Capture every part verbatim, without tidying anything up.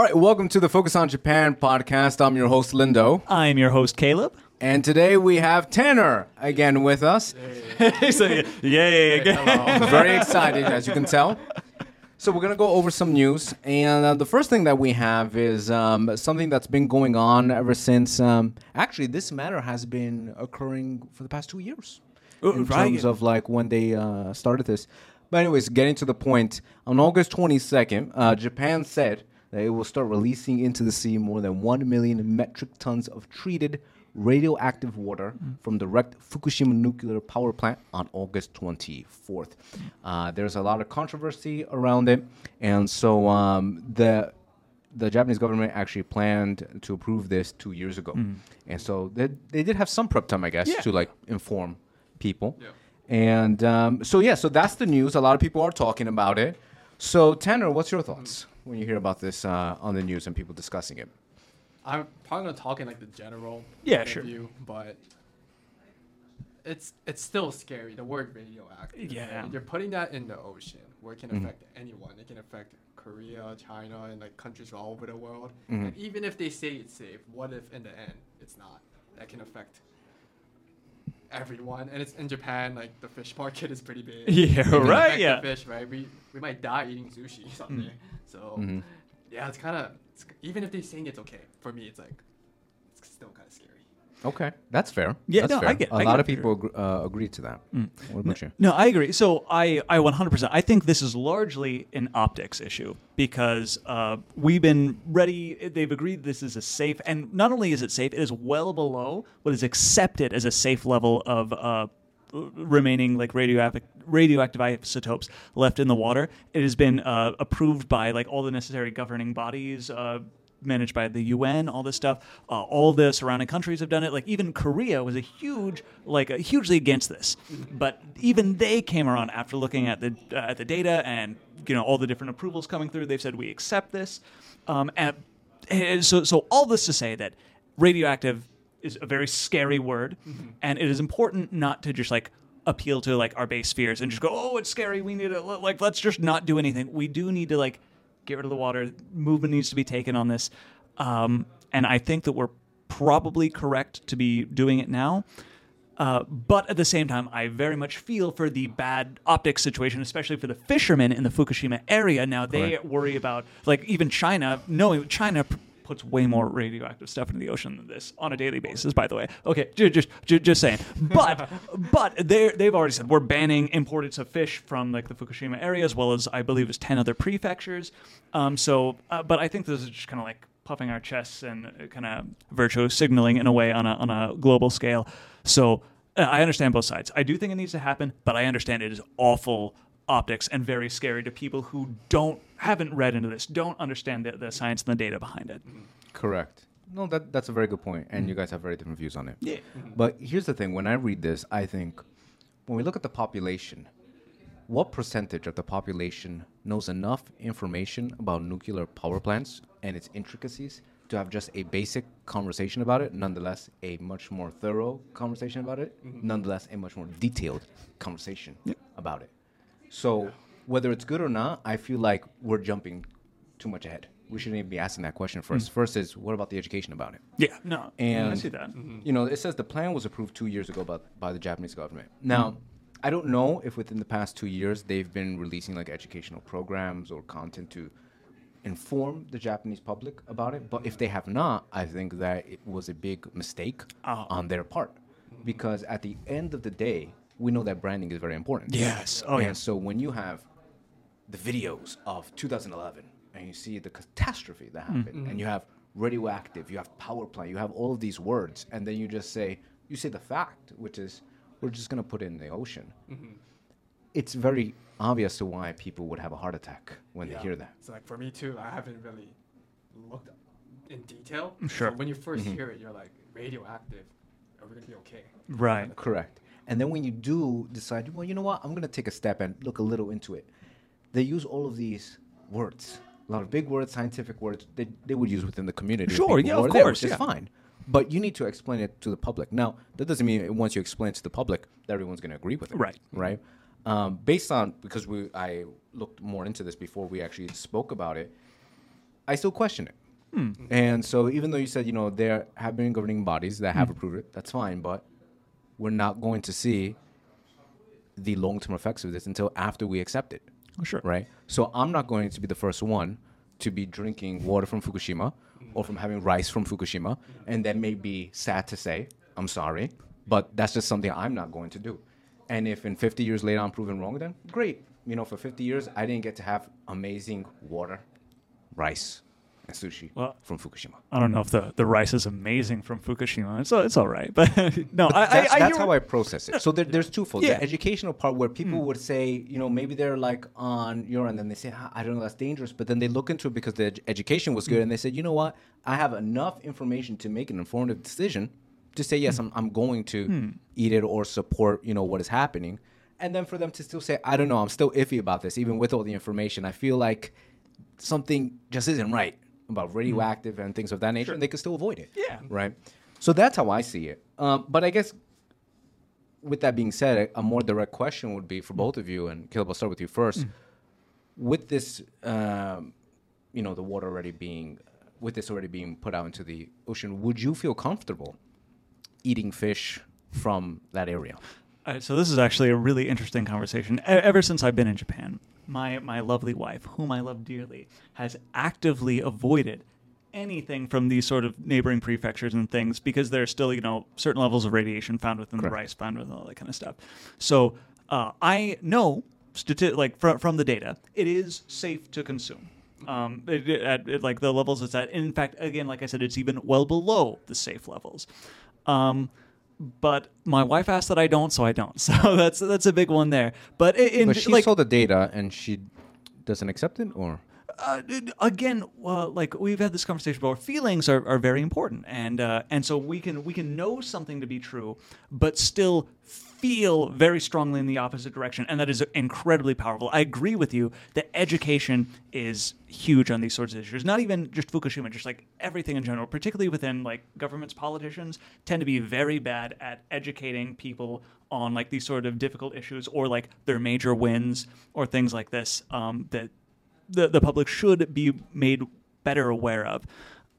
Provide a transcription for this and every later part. All right, welcome to the Focus on Japan podcast. I'm your host, Lindo. I'm your host, Caleb. And today we have Tanner again with us. Yay. so, yeah, yeah, yeah. Hello. Very excited, as you can tell. So we're going to go over some news. And uh, the first thing that we have is um, something that's been going on ever since. Um, actually, this matter has been occurring for the past two years. Ooh, in right. terms of like when they uh, started this. But anyways, getting to the point, on August twenty-second, uh, Japan said that it will start releasing into the sea more than one million metric tons of treated radioactive water from the wrecked Fukushima nuclear power plant on August twenty-fourth. Uh, there's a lot of controversy around it, and so um, the the Japanese government actually planned to approve this two years ago, mm. and so they, they did have some prep time, I guess, yeah. to like inform people. Yeah. And um, so yeah, so that's the news. A lot of people are talking about it. So Tanner, what's your thoughts when you hear about this uh, on the news and people discussing it? I'm probably going to talk in like the general yeah, review, sure. but it's it's still scary, the word radioactive. Yeah. You're putting that in the ocean where it can mm-hmm. affect anyone. It can affect Korea, China, and like countries all over the world. Mm-hmm. And even if they say it's safe, what if in the end it's not? That can affect everyone. And it's in Japan, like the fish market is pretty big. Yeah, it right, yeah. The fish, right? We, we might die eating sushi someday. Mm-hmm. So, mm-hmm. yeah, it's kind of... Even if they're saying it's okay, for me, it's like, it's still kind of scary. Okay, that's fair. Yeah, that's no, fair. I get it. A I lot of people agree, uh, agree to that. Mm. What about no, you? No, I agree. So I, I one hundred percent. I think this is largely an optics issue because uh, we've been ready. They've agreed this is a safe, and not only is it safe, it is well below what is accepted as a safe level of uh, remaining like radioactive radioactive isotopes left in the water. It has been uh, approved by like all the necessary governing bodies, uh, managed by the U N, all this stuff. Uh, all the surrounding countries have done it. Like even Korea was a huge, like uh, hugely against this, but even they came around after looking at the uh, at the data and you know all the different approvals coming through. They've said we accept this, um, and, and so so all this to say that radioactive is a very scary word, mm-hmm. and it is important not to just like appeal to like our base fears and just go, oh, it's scary. We need to like let's just not do anything. We do need to like get rid of the water. Movement needs to be taken on this, um, and I think that we're probably correct to be doing it now. Uh, but at the same time, I very much feel for the bad optics situation, especially for the fishermen in the Fukushima area. Now they Correct. worry about like even China, knowing China. Puts way more radioactive stuff into the ocean than this on a daily basis, by the way. Okay, just just, just saying. But but they they've already said we're banning imported of fish from like the Fukushima area, as well as I believe it's ten other prefectures. Um, so, uh, but I think this is just kind of like puffing our chests and kind of virtue signaling in a way on a on a global scale. So uh, I understand both sides. I do think it needs to happen, but I understand it is awful optics and very scary to people who don't haven't read into this, don't understand the, the science and the data behind it. Correct. No, that that's a very good point, and mm-hmm. you guys have very different views on it. Yeah. Mm-hmm. But here's the thing: when I read this, I think when we look at the population, what percentage of the population knows enough information about nuclear power plants and its intricacies to have just a basic conversation about it, nonetheless a much more thorough conversation about it, mm-hmm. nonetheless a much more detailed conversation yeah. about it. So whether it's good or not, I feel like we're jumping too much ahead. We shouldn't even be asking that question first. Mm-hmm. First is, what about the education about it? Yeah, no, and, I see that. Mm-hmm. You know, it says the plan was approved two years ago by, by the Japanese government. Now, mm-hmm. I don't know if within the past two years they've been releasing like educational programs or content to inform the Japanese public about it. But if they have not, I think that it was a big mistake oh. on their part. Because at the end of the day, we know that branding is very important. Yes. Oh, and yeah. so when you have the videos of two thousand eleven and you see the catastrophe that happened, mm-hmm. and you have radioactive, you have power plant, you have all of these words, and then you just say, you say the fact, which is we're just going to put it in the ocean. Mm-hmm. It's very obvious to why people would have a heart attack when yeah. they hear that. So like for me too, I haven't really looked in detail. Sure. So when you first mm-hmm. hear it, you're like, radioactive, are we going to be okay? Right. Correct. And then when you do decide, well, you know what, I'm going to take a step and look a little into it. They use all of these words, a lot of big words, scientific words they they would use within the community. Sure, yeah, of course. It's yeah. fine. But you need to explain it to the public. Now, that doesn't mean once you explain it to the public that everyone's going to agree with it. Right. Right. Um, based on, because we I looked more into this before we actually spoke about it, I still question it. Hmm. And so even though you said, you know, there have been governing bodies that have hmm. approved it, that's fine, but we're not going to see the long-term effects of this until after we accept it. Oh, sure. Right? So I'm not going to be the first one to be drinking water from Fukushima or from having rice from Fukushima, and that may be sad to say, I'm sorry, but that's just something I'm not going to do. And if in fifty years later I'm proven wrong, then great. You know, for fifty years, I didn't get to have amazing water, rice, and sushi well, from Fukushima. I don't know if the, the rice is amazing from Fukushima. It's, it's all right. But no, but I, that's, I, I that's how I process it. So there, there's twofold. Yeah. The educational part where people mm. would say, you know, maybe they're like on your end and they say, I don't know, that's dangerous. But then they look into it because the ed- education was good. Mm. And they said, you know what? I have enough information to make an informative decision to say, yes, mm. I'm, I'm going to mm. eat it or support, you know, what is happening. And then for them to still say, I don't know, I'm still iffy about this, even with all the information. I feel like something just isn't right about radioactive mm. and things of that nature, sure. and they could still avoid it. Yeah. Right? So that's how I see it. Um, but I guess with that being said, a, a more direct question would be for both of you, and Caleb, I'll start with you first. Mm. With this, um, you know, the water already being, with this already being put out into the ocean, would you feel comfortable eating fish from that area? All right, so this is actually a really interesting conversation. E- ever since I've been in Japan, my my lovely wife, whom I love dearly, has actively avoided anything from these sort of neighboring prefectures and things because there are still, you know, certain levels of radiation found within Correct. The rice, found within all that kind of stuff. So uh, I know, stati- like fr- from the data, it is safe to consume. Um, it, it, at it, like the levels it's at. In fact, again, like I said, it's even well below the safe levels. Um, but my wife asked that I don't, so I don't. So that's that's a big one there. But, in, but she like, saw the data and she doesn't accept it, or uh, again, uh, like we've had this conversation about feelings are, are very important, and uh, and so we can we can know something to be true, but still feel very strongly in the opposite direction, and that is incredibly powerful. I agree with you that education is huge on these sorts of issues. Not even just Fukushima, just like everything in general, particularly within like governments, politicians tend to be very bad at educating people on like these sort of difficult issues or like their major wins or things like this um, that the, the public should be made better aware of.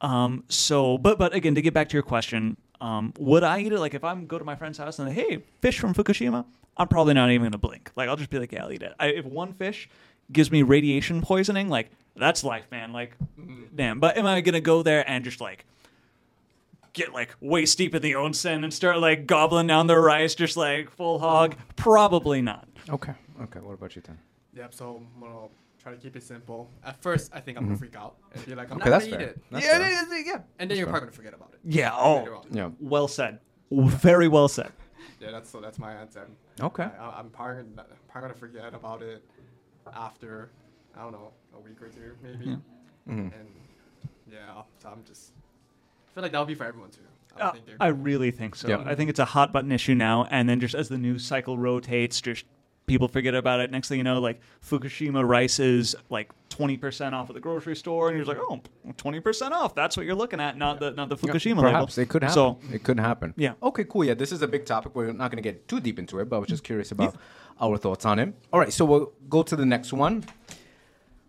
Um, so, but but again, to get back to your question, Um, would I eat it? Like if I'm go to my friend's house and like, hey, fish from Fukushima, I'm probably not even gonna blink. Like I'll just be like, yeah, I'll eat it. I, if one fish gives me radiation poisoning, like that's life, man. Like, damn. But am I gonna go there and just like get like waist deep in the onsen and start like gobbling down the rice, just like full hog? Probably not. Okay. Okay. What about you, Tan? Yeah. So. Well, try to keep it simple. At first, I think I'm mm-hmm. going to freak out and be like, I'm okay, not going to eat it. That's yeah, fair. yeah, yeah. And then that's you're fair. probably going to forget about it. Yeah. Oh, yeah. Well said. Very well said. Yeah, that's so that's my answer. Okay. I, I'm probably going to forget about it after, I don't know, a week or two maybe. Yeah. Mm-hmm. And yeah, so I'm just, I feel like that would be for everyone too. I, uh, think I really think so. Yeah. I think it's a hot button issue now. And then just as the news cycle rotates, just people forget about it. Next thing you know, like Fukushima rice is like twenty percent off at the grocery store, and you're just like, oh, twenty percent off. That's what you're looking at, not the not the Fukushima yeah, perhaps label. It could happen. So, it could happen. Yeah. Okay, cool. Yeah, this is a big topic. We're not going to get too deep into it, but I was just curious about yeah. our thoughts on it. All right, so we'll go to the next one.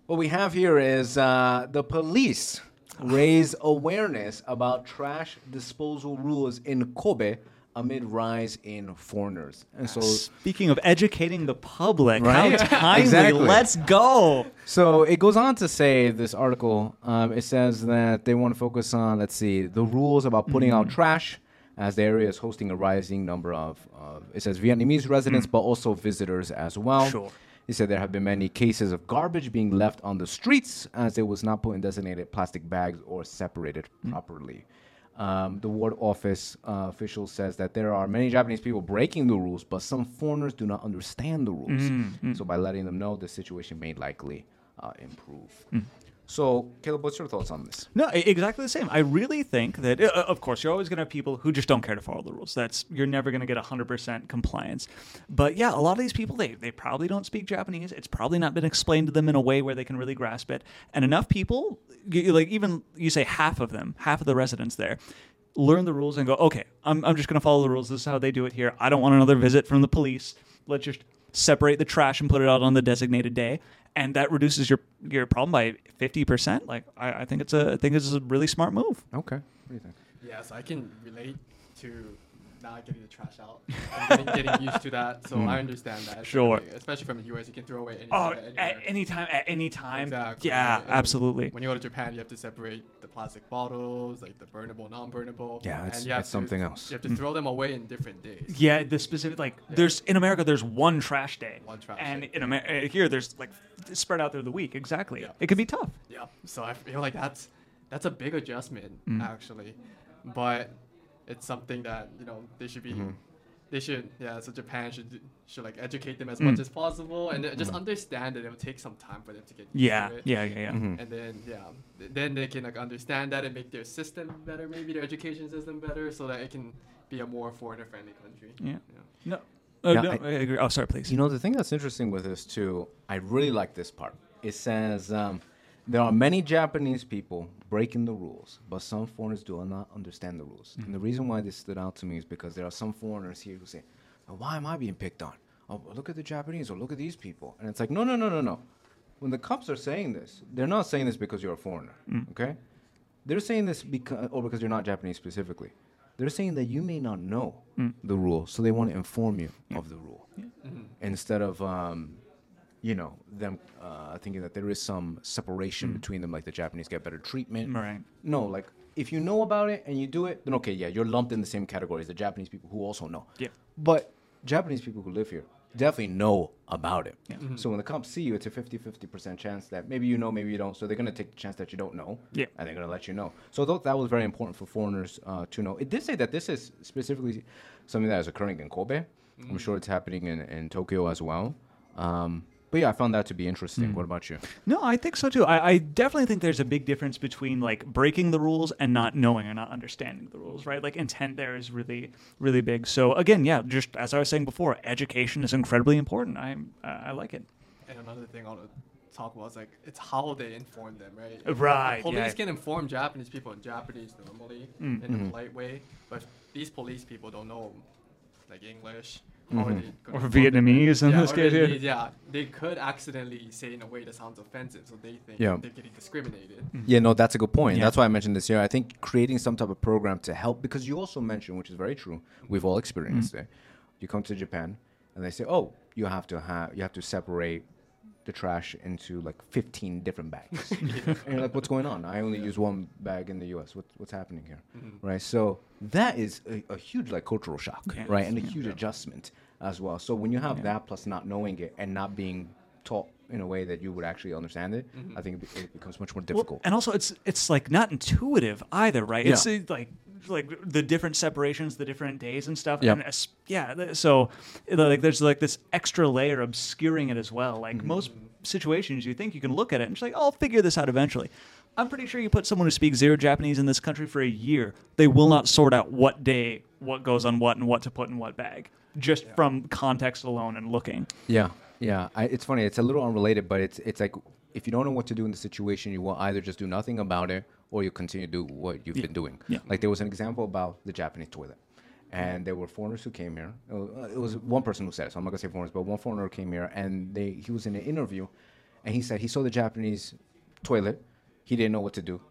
What we have here is uh, the police raise awareness about trash disposal rules in Kobe amid rise in foreigners. And so, speaking of educating the public, right? How timely, exactly. Let's go. So it goes on to say, this article, um, it says that they want to focus on, let's see, the rules about putting mm-hmm. out trash, as the area is hosting a rising number of, uh, it says Vietnamese residents, mm-hmm. but also visitors as well. Sure. They said there have been many cases of garbage being left on the streets as it was not put in designated plastic bags or separated mm-hmm. properly. Um, the ward office uh, official says that there are many Japanese people breaking the rules, but some foreigners do not understand the rules. Mm-hmm. So by letting them know, the situation may likely uh, improve. Mm. So, Caleb, what's your thoughts on this? No, exactly the same. I really think that, uh, of course, you're always going to have people who just don't care to follow the rules. That's you're never going to get one hundred percent compliance. But yeah, a lot of these people, they, they probably don't speak Japanese. It's probably not been explained to them in a way where they can really grasp it. And enough people, like even you say half of them, half of the residents there, learn the rules and go, okay, I'm I'm just going to follow the rules. This is how they do it here. I don't want another visit from the police. Let's just separate the trash and put it out on the designated day. and that reduces your your problem by fifty percent. Like I, I think it's a I think it's a really smart move. Okay, what do you think? Yeah, so I can relate to not getting the trash out. I'm getting, getting used to that, so mm. I understand that. Sure. Especially from the U S, you can throw away anything. Oh, anywhere. at any time, at any time. Exactly. Yeah, and absolutely. When you go to Japan, you have to separate the plastic bottles, like the burnable, non-burnable. Yeah, it's, and you have it's to, something else. You have to mm. throw them away in different days. Yeah, the specific, like, yeah. there's, in America, there's one trash day. One trash and day. And in America, here, there's, like, spread out through the week. Exactly. Yeah. It can be tough. Yeah, so I feel like that's, that's a big adjustment, mm. actually. But it's something that, you know, they should be, mm-hmm. they should, yeah, so Japan should, should like, educate them as mm. much as possible and just mm. understand that it will take some time for them to get used yeah, to it. Yeah, yeah, yeah. Mm-hmm. And then, yeah, th- then they can, like, understand that and make their system better, maybe their education system better, so that it can be a more foreigner-friendly country. Yeah. yeah. No, uh, no, no I, I agree. Oh, sorry, please. You know, the thing that's interesting with this, too, I really like this part. It says... Um, there are many Japanese people breaking the rules, but some foreigners do not understand the rules. Mm-hmm. And the reason why this stood out to me is because there are some foreigners here who say, oh, why am I being picked on? Oh, look at the Japanese, or look at these people. And it's like, no, no, no, no, no. When the cops are saying this, they're not saying this because you're a foreigner, mm. okay? They're saying this because, or because you're not Japanese specifically. They're saying that you may not know mm. the rule, so they want to inform you yeah. of the rule. Yeah. Mm-hmm. Instead of... Um, you know, them uh, thinking that there is some separation mm. between them, like the Japanese get better treatment. Right. No, like, if you know about it and you do it, then okay, yeah, you're lumped in the same category as the Japanese people who also know. Yeah. But Japanese people who live here definitely know about it. Yeah. Mm-hmm. So when the cops see you, it's a fifty-fifty percent chance that maybe you know, maybe you don't. So they're going to take the chance that you don't know, yeah. and they're going to let you know. So th- that was very important for foreigners uh, to know. It did say that this is specifically something that is occurring in Kobe. Mm-hmm. I'm sure it's happening in, in Tokyo as well. Um, But yeah, I found that to be interesting. Mm. What about you? No, I think so too. I, I definitely think there's a big difference between like breaking the rules and not knowing or not understanding the rules, right? Like intent there is really, really big. So again, yeah, just as I was saying before, education is incredibly important. I uh, I like it. And another thing I want to talk about is like it's how they inform them, right? Right. Like, police yeah. can inform Japanese people in Japanese normally mm. in mm-hmm. a polite way, but these police people don't know like English. Mm-hmm. Or Vietnamese in yeah, this case here. Yeah, they could accidentally say in a way that sounds offensive, so they think yeah. they're getting discriminated. Mm-hmm. Yeah, no, that's a good point. Yeah. That's why I mentioned this here. I think creating some type of program to help, because you also mentioned, which is very true, we've all experienced mm-hmm. it. You come to Japan, and they say, oh, you have to have you have to separate the trash into like fifteen different bags. yeah. And you're like, what's going on? I only yeah. use one bag in the U S. What, what's happening here? Mm-hmm. Right. So that is a, a huge like cultural shock, yeah. right? And a huge yeah. adjustment as well. So when you have yeah. that plus not knowing it and not being taught in a way that you would actually understand it, mm-hmm. I think it, be- it becomes much more difficult. Well, and also it's it's like not intuitive either, right? Yeah. It's uh, like like the different separations, the different days and stuff. Yep. And as, yeah. Th- so like there's like this extra layer obscuring it as well. Like mm-hmm. most situations you think you can look at it and just like, oh, I'll figure this out eventually. I'm pretty sure you put someone who speaks zero Japanese in this country for a year, they will not sort out what day, what goes on what and what to put in what bag, just yeah. from context alone and looking. Yeah. Yeah. I, it's funny. It's a little unrelated, but it's, it's like, if you don't know what to do in the situation, you will either just do nothing about it or you continue to do what you've yeah. been doing. Yeah. Like there was an example about the Japanese toilet. And there were foreigners who came here. It was one person who said it, so I'm not going to say foreigners, but one foreigner came here, and they he was in an interview, and he said he saw the Japanese toilet. He didn't know what to do.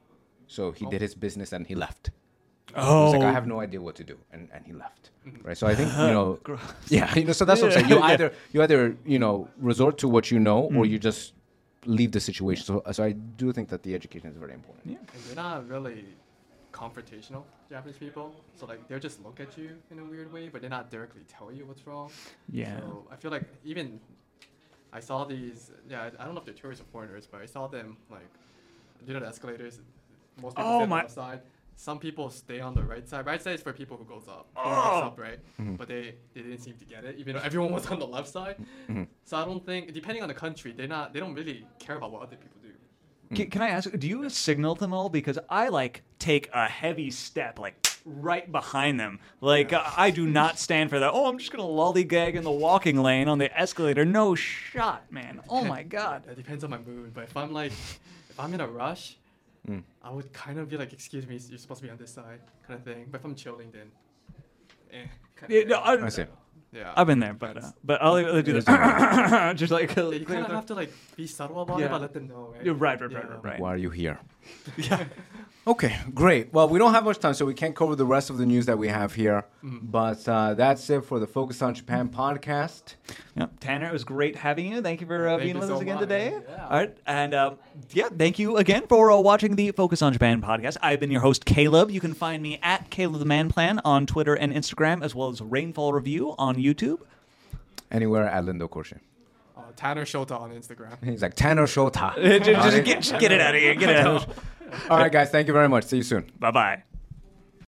So he oh. did his business, and he left. Oh. He was like, I have no idea what to do, and, and he left. Right? So I think, you know, yeah, you know, so that's yeah. what I'm saying. You either, you either, you know, resort to what you know, mm. or you just... leave the situation. So, so I do think that the education is very important. Yeah, and they're not really confrontational, Japanese people. So like they'll just look at you in a weird way, but they're not directly tell you what's wrong. Yeah. So I feel like even I saw these. Yeah, I, I don't know if they're tourists or foreigners, but I saw them like you know the escalators. Most people oh stand my. on the side. Some people stay on the right side. Right side is for people who goes up, oh. goes up, right? Mm-hmm. But they, they didn't seem to get it, even though everyone was on the left side. Mm-hmm. So I don't think, depending on the country, they not they don't really care about what other people do. Can, can I ask, do you signal them all? Because I like take a heavy step, like right behind them. Like yeah. I do not stand for that. Oh, I'm just gonna lollygag in the walking lane on the escalator. No shot, man. Oh my god. It depends on my mood, but if I'm like, if I'm in a rush. Mm. I would kind of be like, excuse me, you're supposed to be on this side, kind of thing. But if I'm chilling, then, eh. Kind of yeah, no, I, I see. Yeah, I've been there, but uh, but I'll, I'll do this. Just like yeah, you kind of have to like be subtle about yeah. it, but let them know. Right, right, right, yeah. right, right, right. Why are you here? yeah. Okay, great. Well, we don't have much time, so we can't cover the rest of the news that we have here. Mm-hmm. But uh, that's it for the Focus on Japan podcast. Yeah. Tanner, it was great having you. Thank you for uh, thank being you with so us again much. Today. Yeah. All right, and um, yeah, thank you again for uh, watching the Focus on Japan podcast. I've been your host, Caleb. You can find me at Caleb the Man Plan on Twitter and Instagram, as well as Rainfall Review on YouTube. Anywhere at Lindo Korshi. Uh, Tanner Shota on Instagram. He's like, Tanner Shota. just, just, get, just get it out of here. Get it out. All right, guys. Thank you very much. See you soon. Bye-bye.